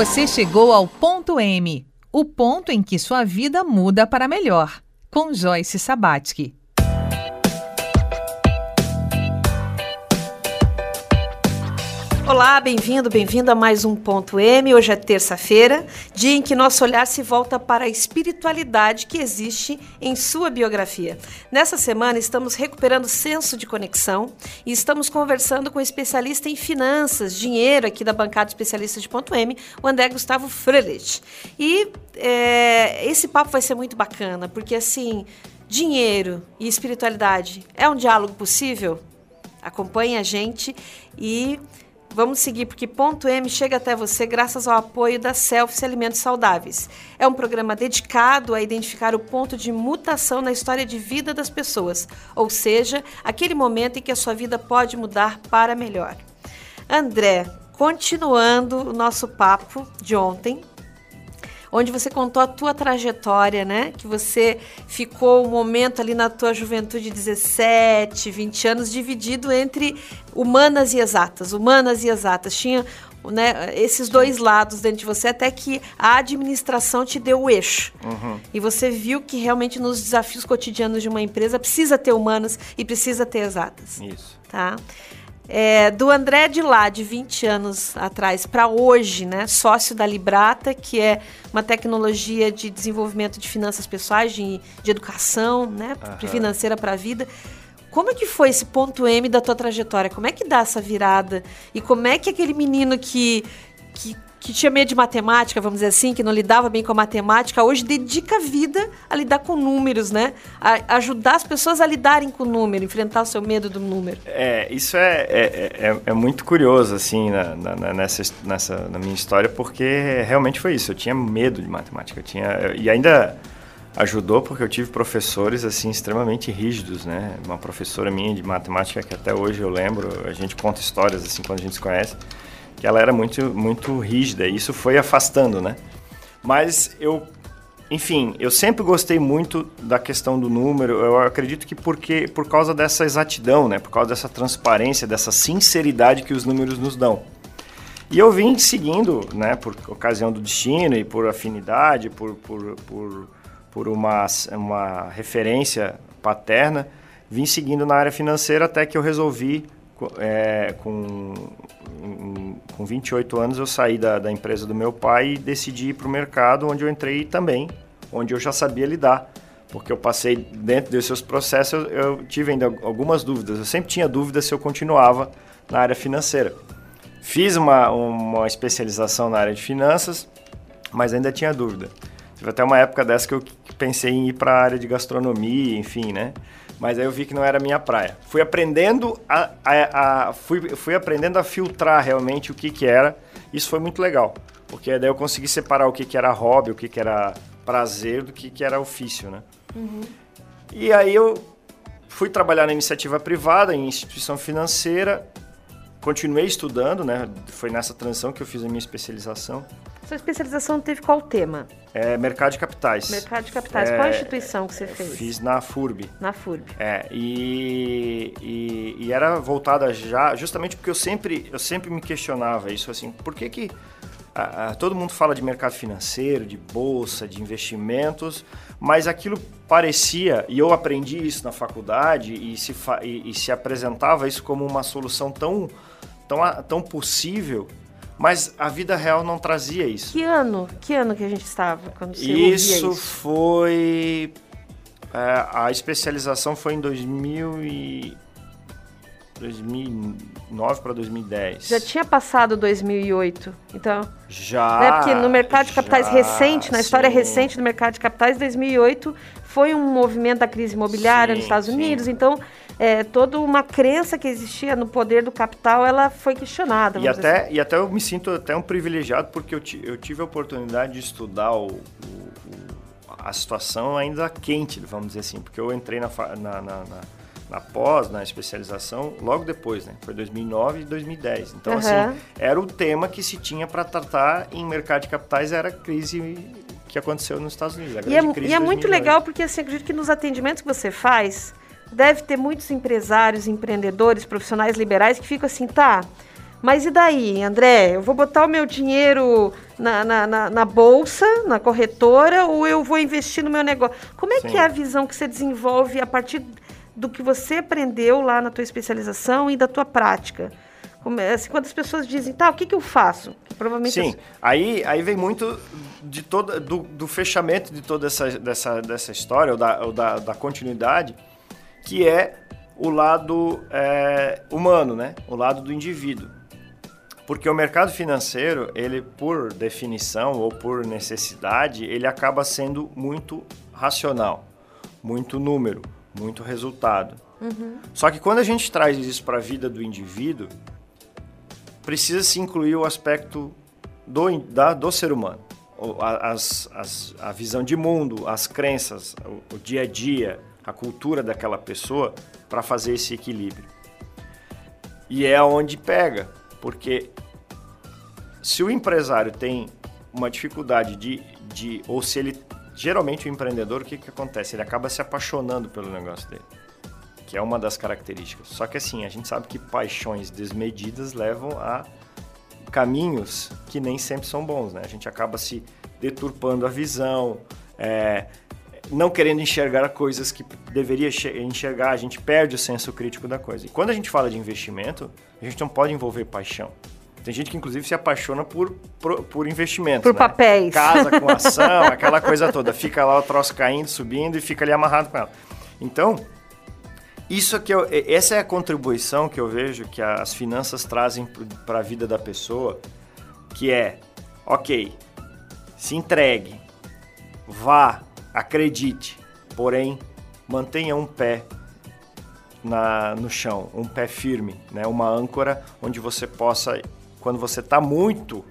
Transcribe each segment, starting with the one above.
Você chegou ao ponto M, o ponto em que sua vida muda para melhor, com Joyce Sabatsky. Olá, bem-vindo, bem-vinda a mais um Ponto M. Hoje é terça-feira, dia em que nosso olhar se volta para a espiritualidade que existe em sua biografia. Nessa semana, estamos recuperando o senso de conexão e estamos conversando com um especialista em finanças, dinheiro, aqui da bancada especialista de Ponto M, o André Gustavo Freiret. E esse papo vai ser muito bacana, porque, assim, dinheiro e espiritualidade é um diálogo possível? Acompanhe a gente e... vamos seguir, porque Ponto M chega até você graças ao apoio da Selfie Alimentos Saudáveis. É um programa dedicado a identificar o ponto de mutação na história de vida das pessoas, ou seja, aquele momento em que a sua vida pode mudar para melhor. André, continuando o nosso papo de ontem, onde você contou a tua trajetória, né? Que você ficou um momento ali na tua juventude, 17, 20 anos, dividido entre humanas e exatas. Tinha, né, esses dois lados dentro de você, até que a administração te deu o eixo. Uhum. E você viu que realmente nos desafios cotidianos de uma empresa precisa ter humanas e precisa ter exatas. Isso. Tá? Do André de lá, de 20 anos atrás, para hoje, né, sócio da Librata, que é uma tecnologia de desenvolvimento de finanças pessoais, de educação, né, financeira para a vida. Como é que foi esse ponto M da tua trajetória? Como é que dá essa virada? E como é que aquele menino que tinha medo de matemática, vamos dizer assim, que não lidava bem com a matemática, hoje dedica a vida a lidar com números, né? A ajudar as pessoas a lidarem com o número, enfrentar o seu medo do número. Isso é muito curioso, assim, na minha história, porque realmente foi isso. Eu tinha medo de matemática, e ainda ajudou porque eu tive professores, assim, extremamente rígidos, né? Uma professora minha de matemática, que até hoje eu lembro, a gente conta histórias, assim, quando a gente se conhece, que ela era muito rígida, e isso foi afastando, né? Mas eu sempre gostei muito da questão do número. Eu acredito que por causa dessa exatidão, né? Por causa dessa transparência, dessa sinceridade que os números nos dão. E eu vim seguindo, né? Por ocasião do destino e por afinidade, por uma referência paterna, vim seguindo na área financeira até que eu resolvi... Com 28 anos eu saí da empresa do meu pai e decidi ir para o mercado, onde eu entrei também, onde eu já sabia lidar, porque eu passei dentro desses processos, eu tive ainda algumas dúvidas, eu sempre tinha dúvidas se eu continuava na área financeira. Fiz uma especialização na área de finanças, mas ainda tinha dúvida. Tive até uma época dessa que eu pensei em ir para a área de gastronomia, enfim, né? Mas aí eu vi que não era a minha praia. Fui aprendendo fui aprendendo a filtrar realmente o que era. Isso foi muito legal, porque daí eu consegui separar o que era hobby, o que era prazer, do que era ofício, né? Uhum. E aí eu fui trabalhar na iniciativa privada, em instituição financeira, continuei estudando, né? Foi nessa transição que eu fiz a minha especialização. Sua especialização teve qual tema? Mercado de Capitais. Mercado de Capitais. Qual a instituição que você fez? Fiz na FURB. Na FURB. E era voltada já, justamente porque eu sempre me questionava isso, assim, por que todo mundo fala de mercado financeiro, de bolsa, de investimentos, mas aquilo parecia, e eu aprendi isso na faculdade, e se apresentava isso como uma solução tão possível. Mas a vida real não trazia isso. Que ano que a gente estava quando você ouvia isso? Foi... a especialização foi em 2009 para 2010. Já tinha passado 2008, então... Já! Né? Porque no mercado de capitais recente, na história recente do mercado de capitais, 2008 foi um movimento da crise imobiliária nos Estados Unidos, então... toda uma crença que existia no poder do capital, ela foi questionada. E até eu me sinto até um privilegiado, porque eu tive a oportunidade de estudar a situação ainda quente, vamos dizer assim, porque eu entrei na pós, na especialização, logo depois, né? Foi 2009 e 2010. Então, assim, era o tema que se tinha para tratar em mercado de capitais, era crise que aconteceu nos Estados Unidos. E é muito legal, porque, assim, acredito que nos atendimentos que você faz... deve ter muitos empresários, empreendedores, profissionais liberais que ficam assim, tá, mas e daí, André? Eu vou botar o meu dinheiro na bolsa, na corretora, ou eu vou investir no meu negócio? Como é Sim. que é a visão que você desenvolve a partir do que você aprendeu lá na tua especialização e da tua prática? Quando as pessoas dizem, tá, o que eu faço? Provavelmente Sim, aí vem muito de do fechamento de toda dessa história, ou da continuidade, que é o lado humano, né? O lado do indivíduo. Porque o mercado financeiro, ele por definição ou por necessidade, ele acaba sendo muito racional, muito número, muito resultado. Uhum. Só que quando a gente traz isso para a vida do indivíduo, precisa se incluir o aspecto do ser humano, a visão de mundo, as crenças, o dia a dia, a cultura daquela pessoa, para fazer esse equilíbrio. E é onde pega, porque se o empresário tem uma dificuldade ou se ele, geralmente o empreendedor, o que acontece? Ele acaba se apaixonando pelo negócio dele, que é uma das características. Só que assim, a gente sabe que paixões desmedidas levam a caminhos que nem sempre são bons, né? A gente acaba se deturpando a visão, não querendo enxergar coisas que deveria enxergar, a gente perde o senso crítico da coisa. E quando a gente fala de investimento, a gente não pode envolver paixão. Tem gente que inclusive se apaixona por investimento. Por, né? Papéis. Casa com ação, aquela coisa toda. Fica lá o troço caindo, subindo e fica ali amarrado com ela. Então... Essa é a contribuição que eu vejo que as finanças trazem para a vida da pessoa, que é, ok, se entregue, vá, acredite, porém, mantenha um pé no chão, um pé firme, né? Uma âncora onde você possa, quando você está muito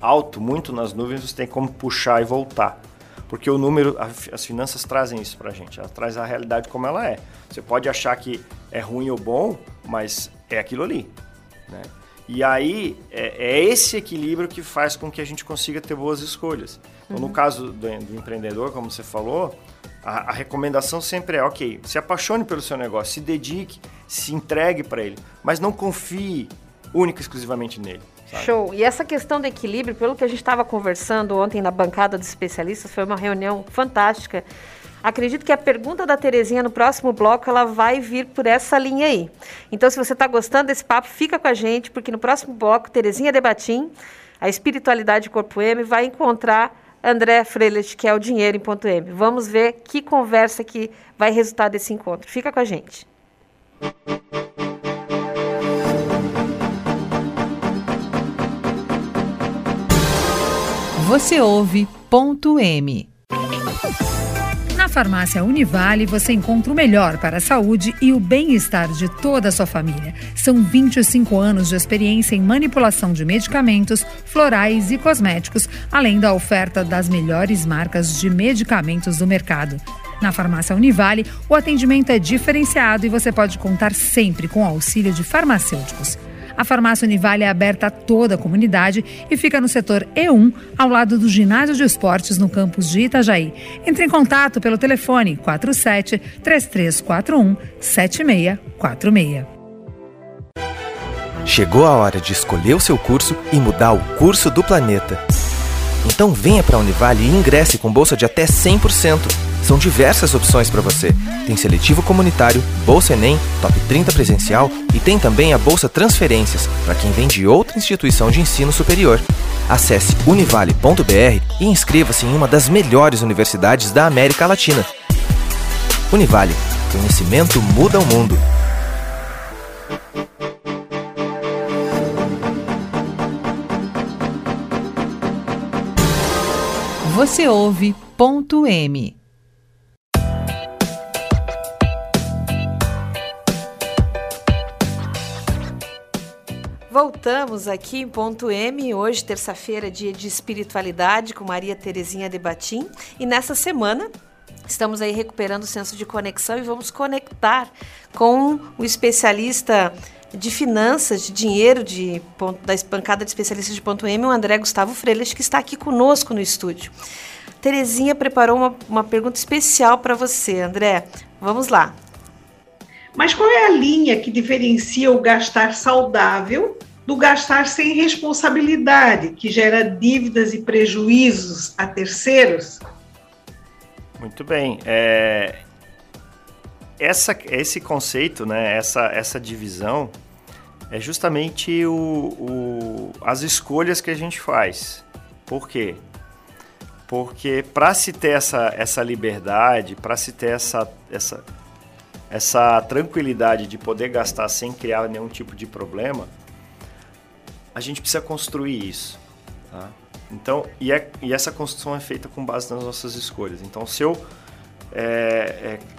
alto, muito nas nuvens, você tem como puxar e voltar. Porque o número, as finanças trazem isso pra gente, ela traz a realidade como ela é. Você pode achar que é ruim ou bom, mas é aquilo ali, né? E aí, é esse equilíbrio que faz com que a gente consiga ter boas escolhas. Então, no caso do empreendedor, como você falou, a recomendação sempre é, ok, se apaixone pelo seu negócio, se dedique, se entregue para ele, mas não confie única e exclusivamente nele. Sabe? Show. E essa questão do equilíbrio, pelo que a gente estava conversando ontem na bancada dos especialistas, foi uma reunião fantástica. Acredito que a pergunta da Terezinha no próximo bloco, ela vai vir por essa linha aí. Então, se você está gostando desse papo, fica com a gente, porque no próximo bloco, Terezinha de Batim, a espiritualidade Corpo M, vai encontrar André Freiret, que é o Dinheiro em Ponto M. Vamos ver que conversa que vai resultar desse encontro. Fica com a gente. Você ouve Ponto M. Na farmácia Univale você encontra o melhor para a saúde e o bem-estar de toda a sua família. São 25 anos de experiência em manipulação de medicamentos, florais e cosméticos, além da oferta das melhores marcas de medicamentos do mercado. Na farmácia Univale, o atendimento é diferenciado e você pode contar sempre com o auxílio de farmacêuticos. A farmácia Univale é aberta a toda a comunidade e fica no setor E1, ao lado do ginásio de esportes no campus de Itajaí. Entre em contato pelo telefone 47-3341-7646. Chegou a hora de escolher o seu curso e mudar o curso do planeta. Então venha para a Univale e ingresse com bolsa de até 100%. São diversas opções para você. Tem seletivo comunitário, bolsa Enem, top 30 presencial e tem também a bolsa transferências para quem vem de outra instituição de ensino superior. Acesse univale.br e inscreva-se em uma das melhores universidades da América Latina. Univale. Conhecimento muda o mundo. Você ouve Ponto M. Voltamos aqui em Ponto M, hoje, terça-feira, dia de espiritualidade, com Maria Terezinha de Batim. E nessa semana, estamos aí recuperando o senso de conexão e vamos conectar com o especialista de finanças, de dinheiro, da bancada de especialistas de Ponto M, o André Gustavo Freiret, que está aqui conosco no estúdio. Terezinha preparou uma pergunta especial para você, André. Vamos lá. Mas qual é a linha que diferencia o gastar saudável do gastar sem responsabilidade, que gera dívidas e prejuízos a terceiros? Muito bem. Esse conceito, né, essa divisão, é justamente as escolhas que a gente faz. Por quê? Porque para se ter essa liberdade, para se ter essa tranquilidade de poder gastar sem criar nenhum tipo de problema, a gente precisa construir isso. Tá? Então, e essa construção é feita com base nas nossas escolhas. Então, se eu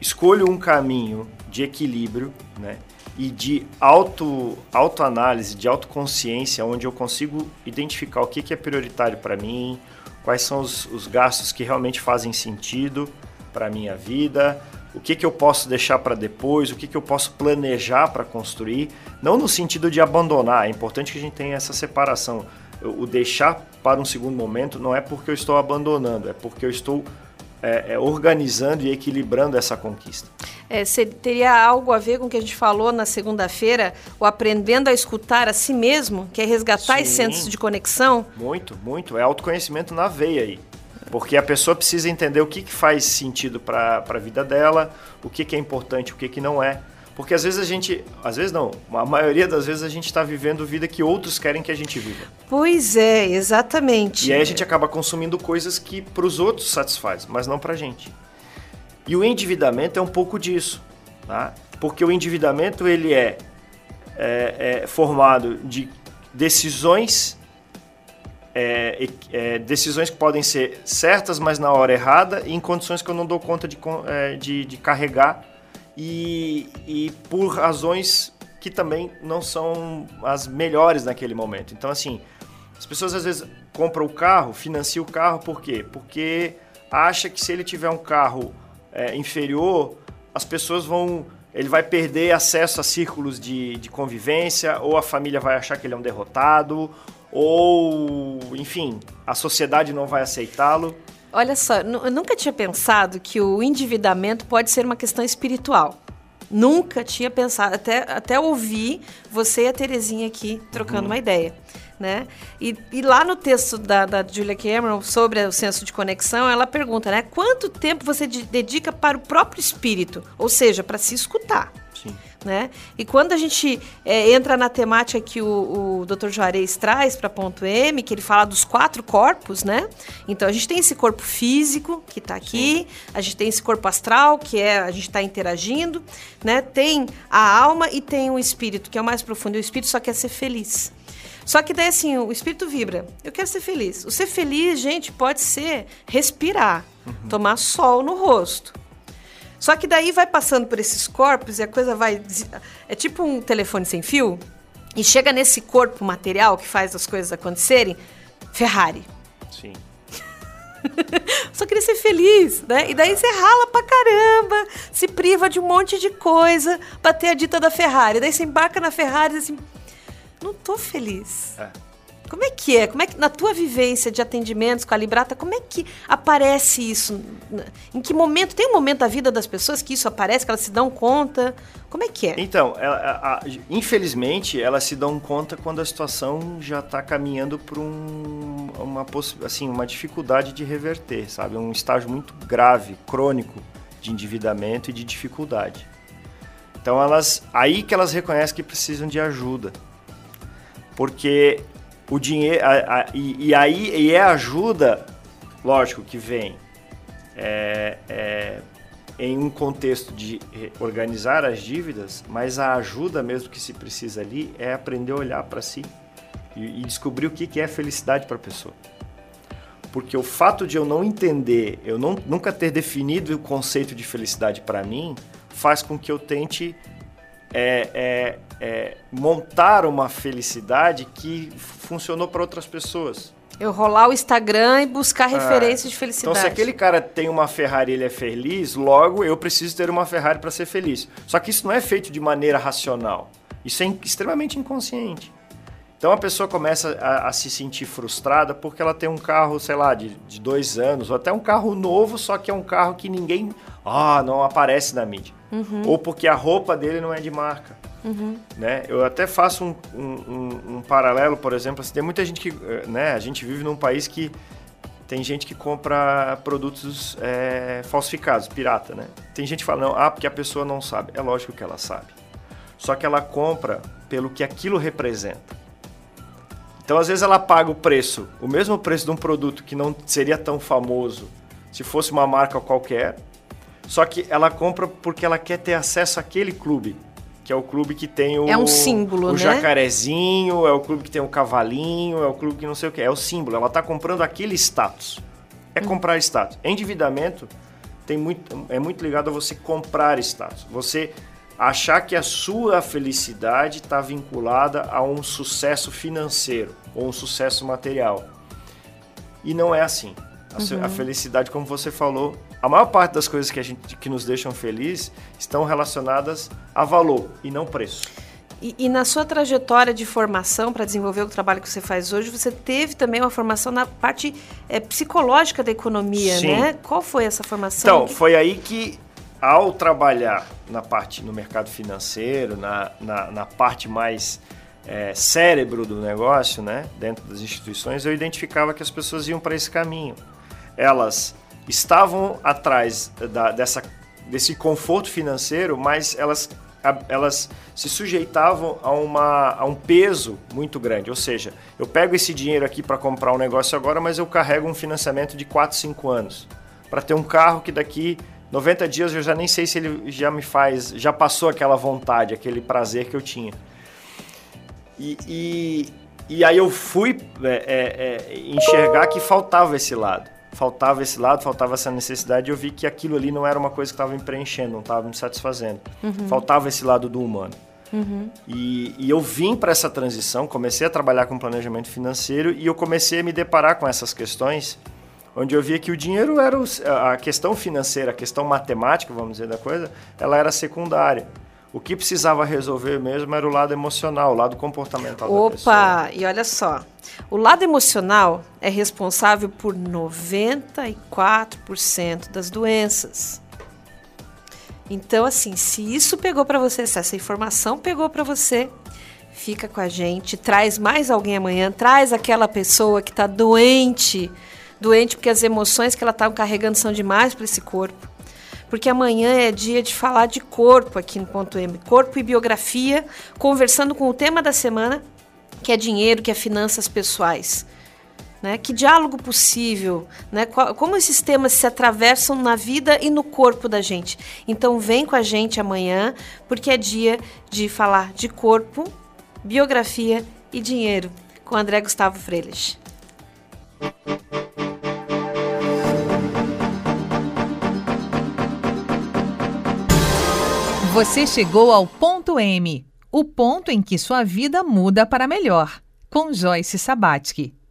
escolho um caminho de equilíbrio, né, e de autoanálise, de autoconsciência, onde eu consigo identificar o que é prioritário para mim, quais são os gastos que realmente fazem sentido para a minha vida, o que eu posso deixar para depois, o que eu posso planejar para construir, não no sentido de abandonar. É importante que a gente tenha essa separação. O deixar para um segundo momento não é porque eu estou abandonando, é porque eu estou organizando e equilibrando essa conquista. Teria algo a ver com o que a gente falou na segunda-feira, o aprendendo a escutar a si mesmo, que é resgatar os centros de conexão? Muito, muito. É autoconhecimento na veia aí. Porque a pessoa precisa entender o que faz sentido para a vida dela, o que é importante, o que não é. Porque às vezes a maioria das vezes a gente está vivendo vida que outros querem que a gente viva. Pois é, exatamente. E aí a gente acaba consumindo coisas que para os outros satisfaz, mas não para a gente. E o endividamento é um pouco disso, tá? Porque o endividamento ele é formado de decisões, decisões que podem ser certas, mas na hora errada, e em condições que eu não dou conta de carregar, e por razões que também não são as melhores naquele momento. Então, assim, as pessoas às vezes compram o carro, financiam o carro, por quê? Porque acha que se ele tiver um carro inferior, ele vai perder acesso a círculos de convivência, ou a família vai achar que ele é um derrotado, ou, enfim, a sociedade não vai aceitá-lo. Olha só, eu nunca tinha pensado que o endividamento pode ser uma questão espiritual. Nunca tinha pensado, até ouvir você e a Terezinha aqui trocando uma ideia. Né? E lá no texto da Julia Cameron sobre o senso de conexão, ela pergunta, né, quanto tempo você dedica para o próprio espírito, ou seja, para se escutar. Sim. Né? E quando a gente entra na temática que o Dr. Juarez traz para Ponto M, que ele fala dos 4 corpos, né? Então a gente tem esse corpo físico que está aqui, a gente tem esse corpo astral, que a gente está interagindo, né? Tem a alma e tem o espírito, que é o mais profundo, e o espírito só quer ser feliz. Só que daí assim, o espírito vibra, eu quero ser feliz. O ser feliz, gente, pode ser respirar, tomar sol no rosto. Só que daí vai passando por esses corpos e a coisa vai... É tipo um telefone sem fio e chega nesse corpo material que faz as coisas acontecerem. Ferrari. Sim. Só queria ser feliz, né? E daí você rala pra caramba, se priva de um monte de coisa pra ter a dita da Ferrari. Daí você embarca na Ferrari e diz assim, não tô feliz. É. Como é que é? Como é que, na tua vivência de atendimentos com a Librata, como é que aparece isso? Em que momento? Tem um momento da vida das pessoas que isso aparece, que elas se dão conta? Como é que é? Então, infelizmente, elas se dão conta quando a situação já está caminhando para uma dificuldade de reverter, sabe? Um estágio muito grave, crônico, de endividamento e de dificuldade. Então, aí que elas reconhecem que precisam de ajuda. Porque... o dinheiro, a ajuda, lógico, que vem em um contexto de organizar as dívidas, mas a ajuda mesmo que se precisa ali é aprender a olhar para si e descobrir o que é felicidade para a pessoa. Porque o fato de eu não entender, nunca ter definido o conceito de felicidade para mim, faz com que eu tente... montar uma felicidade que funcionou para outras pessoas. Eu rolar o Instagram e buscar referências de felicidade. Então, se aquele cara tem uma Ferrari e ele é feliz, logo eu preciso ter uma Ferrari para ser feliz. Só que isso não é feito de maneira racional. Isso é extremamente inconsciente. Então, a pessoa começa a se sentir frustrada porque ela tem um carro, sei lá, de 2 anos, ou até um carro novo, só que é um carro que ninguém... não aparece na mídia. uhum. ou porque a roupa dele não é de marca. Uhum. Né? Eu até faço um paralelo, por exemplo, assim, tem muita gente que... Né, a gente vive num país que tem gente que compra produtos falsificados, pirata, né? Tem gente que fala, não, porque a pessoa não sabe. É lógico que ela sabe. Só que ela compra pelo que aquilo representa. Então, às vezes, ela paga o preço, o mesmo preço de um produto que não seria tão famoso se fosse uma marca qualquer, só que ela compra porque ela quer ter acesso àquele clube, que é o clube que tem o... É um símbolo, né? O jacarezinho, é o clube que tem o cavalinho, é o clube que não sei o quê. É o símbolo, ela está comprando aquele status. É comprar status. Endividamento é muito ligado a você comprar status. Você achar que a sua felicidade está vinculada a um sucesso financeiro ou um sucesso material. E não é assim. A felicidade, como você falou... A maior parte das coisas que nos deixam felizes estão relacionadas a valor e não preço. E na sua trajetória de formação para desenvolver o trabalho que você faz hoje, você teve também uma formação na parte psicológica da economia, Sim. né? Qual foi essa formação? Então, foi aí que, ao trabalhar no mercado financeiro, na parte mais cérebro do negócio, né? Dentro das instituições, eu identificava que as pessoas iam para esse caminho. Elas... estavam atrás desse conforto financeiro, mas elas se sujeitavam a um peso muito grande. Ou seja, eu pego esse dinheiro aqui para comprar um negócio agora, mas eu carrego um financiamento de 4, 5 anos para ter um carro que daqui 90 dias eu já nem sei se ele já passou aquela vontade, aquele prazer que eu tinha. E aí eu fui enxergar que faltava esse lado. Faltava essa necessidade, eu vi que aquilo ali não era uma coisa que estava me preenchendo, não estava me satisfazendo. Uhum. Faltava esse lado do humano. Uhum. E eu vim para essa transição, comecei a trabalhar com planejamento financeiro e eu comecei a me deparar com essas questões, onde eu via que o dinheiro era... a questão financeira, a questão matemática, vamos dizer, da coisa, ela era secundária. O que precisava resolver mesmo era o lado emocional, o lado comportamental da pessoa. Opa, e olha só. O lado emocional é responsável por 94% das doenças. Então, assim, se isso pegou para você, se essa informação pegou para você, fica com a gente, traz mais alguém amanhã, traz aquela pessoa que está doente porque as emoções que ela está carregando são demais para esse corpo. Porque amanhã é dia de falar de corpo aqui no Ponto M. Corpo e biografia, conversando com o tema da semana, que é dinheiro, que é finanças pessoais. Né? Que diálogo possível, né? Como esses temas se atravessam na vida e no corpo da gente. Então vem com a gente amanhã, porque é dia de falar de corpo, biografia e dinheiro, com André Gustavo Freiret. Você chegou ao Ponto M, o ponto em que sua vida muda para melhor, com Joyce Sabatsky.